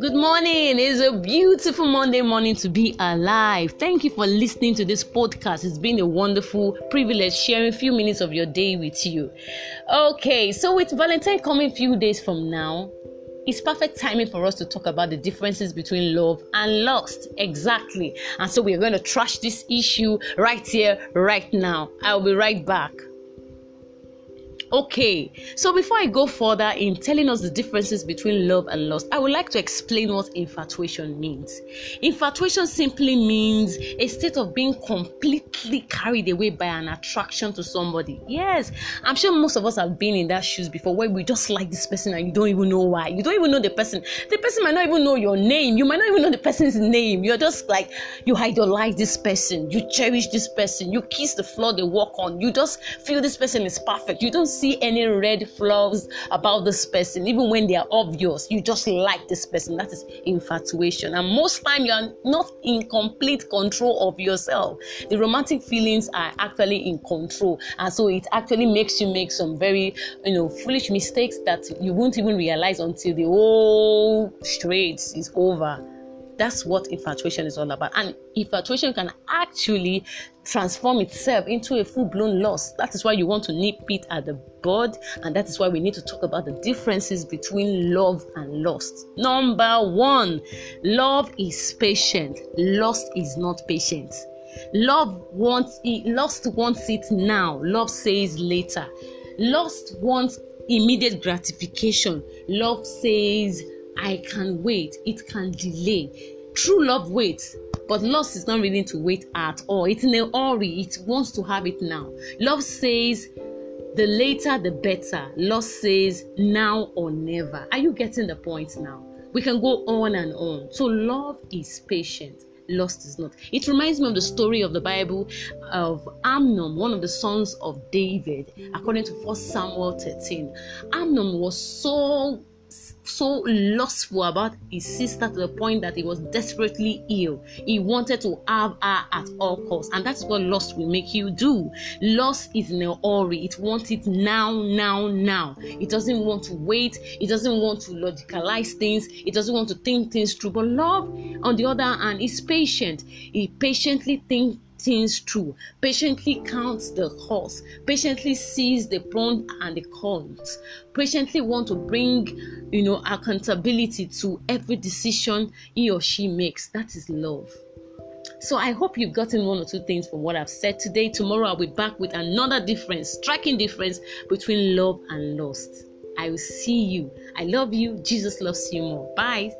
Good morning. It's a beautiful Monday morning to be alive. Thank you for listening to this podcast. It's been a wonderful privilege sharing a few minutes of your day with you. Okay, so with Valentine coming a few days from now, it's perfect timing for us to talk about the differences between love and lust. Exactly. And so we're going to trash this issue right here, right now. I'll be right back. Okay, so before I go further in telling us the differences between love and lust, I would like to explain what infatuation means. Infatuation simply means a state of being completely carried away by an attraction to somebody. Yes, I'm sure most of us have been in that shoes before, where we just like this person and you don't even know why. You don't even know the person. The person might not even know your name. You might not even know the person's name. You're just like, you idolize this person. You cherish this person. You kiss the floor they walk on. You just feel this person is perfect. You don't see any red flags about this person, even when they are obvious. You just like this person. That is infatuation. And most time you are not in complete control of yourself. The romantic feelings are actually in control, and so it actually makes you make some very foolish mistakes that you won't even realize until the whole straight is over. That's what infatuation is all about. And infatuation can actually transform itself into a full-blown lust. That is why you want to nip it at the bud, and that is why we need to talk about the differences between love and lust. Number one, love is patient. Lust is not patient. Lust wants it now. Love says later. Lust wants immediate gratification. Love says I can wait. It can delay. True love waits, but lust is not willing to wait at all. It's in a hurry. It wants to have it now. Love says the later the better. Lust says now or never. Are you getting the point now? We can go on and on. So love is patient. Lust is not. It reminds me of the story of the Bible of Amnon, one of the sons of David, according to 1 Samuel 13. Amnon was so lustful about his sister to the point that he was desperately ill. He wanted to have her at all costs, and that's what lust will make you do. Lust is in a hurry. It wants it now. It doesn't want to wait. It doesn't want to logicalize things. It doesn't want to think things through. But love, on the other hand, is patient. It patiently thinks things true, patiently counts the cost, patiently sees the prone and the cons, patiently want to bring accountability to every decision he or she makes. That is love. So I hope you've gotten one or two things from what I've said today. Tomorrow I'll be back with another striking difference between love and lust. I will see you. I love you. Jesus loves you more. Bye.